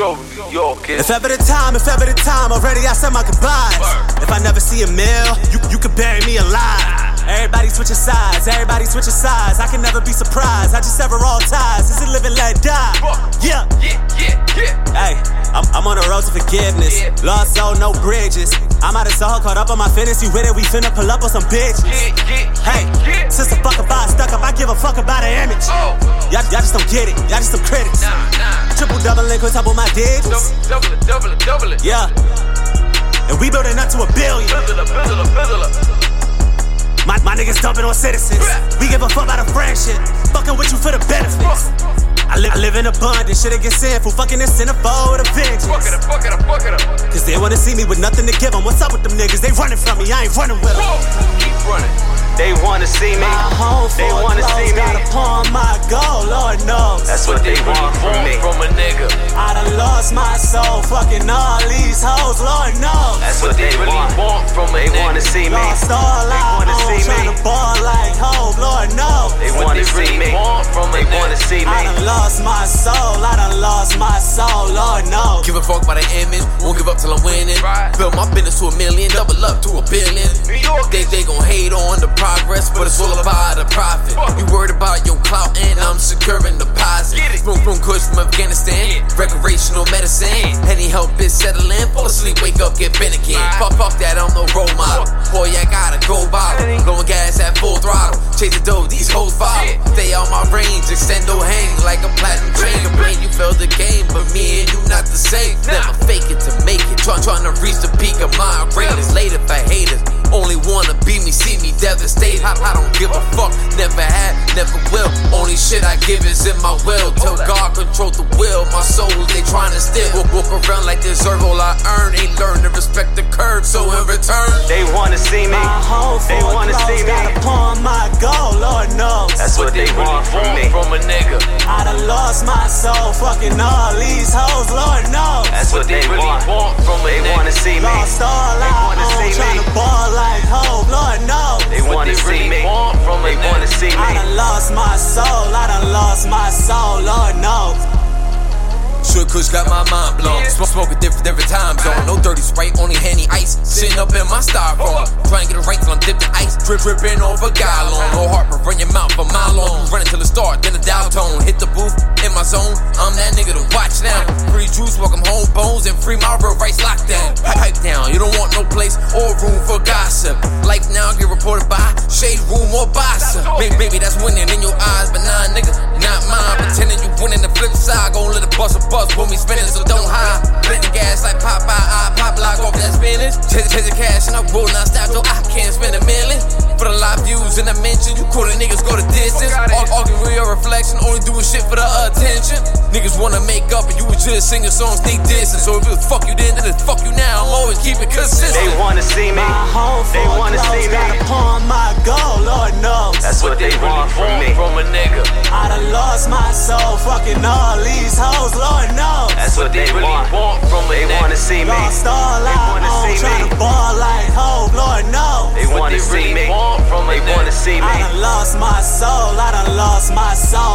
over me, you okay? If ever the time, already I said my goodbyes. If I never see a meal, you could bury me alive. Everybody switching sides, I can never be surprised. I just sever all ties, is it live and let die? Yeah. Hey, I'm on the road to forgiveness. Lost soul, no bridges. I'm out of soul, caught up on my fantasy. With it, we finna pull up on some bitches. Hey, since the fuck about stuck up, I give a fuck about an image. Y'all just don't get it, y'all just some critics. Triple double liquid, top of my digits. Double it. Yeah. And we building up to a billion. Bizzler. My niggas dumping on citizens. We give a fuck about a friendship. Fucking with you for the benefits. I live in abundance, shit it gets sinful. Fucking this centerfold with a vengeance. Fuck it up. Cause they wanna see me with nothing to give them. What's up with them niggas? They running from me, I ain't running with them. Keep running. They wanna see me. They wanna see me. Got upon my goal, Lord knows. That's what they want from me. From a nigga. I done lost my soul, fucking all these hoes, Lord knows. That's what they really want from me. They wanna see me. Lost all I own, tryna ball like hoes, Lord knows. They wanna see me. They wanna see me. I done lost my soul, Lord knows. Give a fuck about the image, won't give up till I'm winning. Build my business to a million, double up to a billion. New York, they gon' hate on the progress, but it's all about the profit. You worried about your clout, and I'm securing deposit. From goods from Afghanistan, recreational medicine. Any help is settling, fall asleep, wake up, get bent again. Fuck that, I'm no role model. Boy, I gotta go bottle. Blowing gas at full throttle. Chase the dough, these hoes follow. Stay on my range, extend no hang like a platinum train. You failed the game, but me and you not the same. Never fake it to make it. Trying to reach the peak of my greatness. Later for haters, only wanna be me, see me devastated. I don't give a fuck, never had, never will. Only shit I give is in my will. Till God control the will, my soul they trying to steal. Walk around like they deserve all I earn. Ain't learn to respect the curve, so in return they wanna see me. They wanna see me. Got upon my goal, Lord knows. That's what they want from me, from a nigga. I done lost my soul, fucking all these hoes, Lord knows. That's what they really want from me. They wanna see me. Lost all I own, tryna ball like hoes, Lord knows. They wanna see me. They wanna see me. I done lost my soul, Lord knows. Should Kush got my mind blown. Smoke a different time zone. No dirty Sprite, only Henny ice. Sitting up in my styrofoam. Trying to get it right till I'm dipped in ice. Dripping over gallon. No heart, but run your mouth for mile long. Running till it start, then a dial tone. Hit the booth in my zone. I'm that nigga to watch now. Free juice, welcome home bones, and free my real rights lockdown. Pipe down, you don't want no place or room for gossip. Life now get reported by shade room or bossa. Baby, that's winning in your eyes, but nah, nigga, not mine. Pretending you winning the flip side, gon' let it bust up. Buzz when we spinning, so don't hide. Blending gas like Popeye, I pop lock off that spinach. Chasing cash and I roll non-stop, so I can't spend a million. For the live views and I mention, you cool the niggas go the distance. Arguing with your reflection, only doing shit for the attention. Niggas wanna make up and you was just singing songs they dissing. So if it was fuck you then it's fuck you now. I'm always keeping consistent. They wanna see me. They wanna see me. Got upon my goal, Lord knows. That's what they want from me, from a nigga. I done lost my soul, fucking all these hoes, Lord. That's what they really want from me. They wanna see me. Lost all I own, tryna ball like hoes, Lord knows. They wanna see me. They wanna see me. I done lost my soul.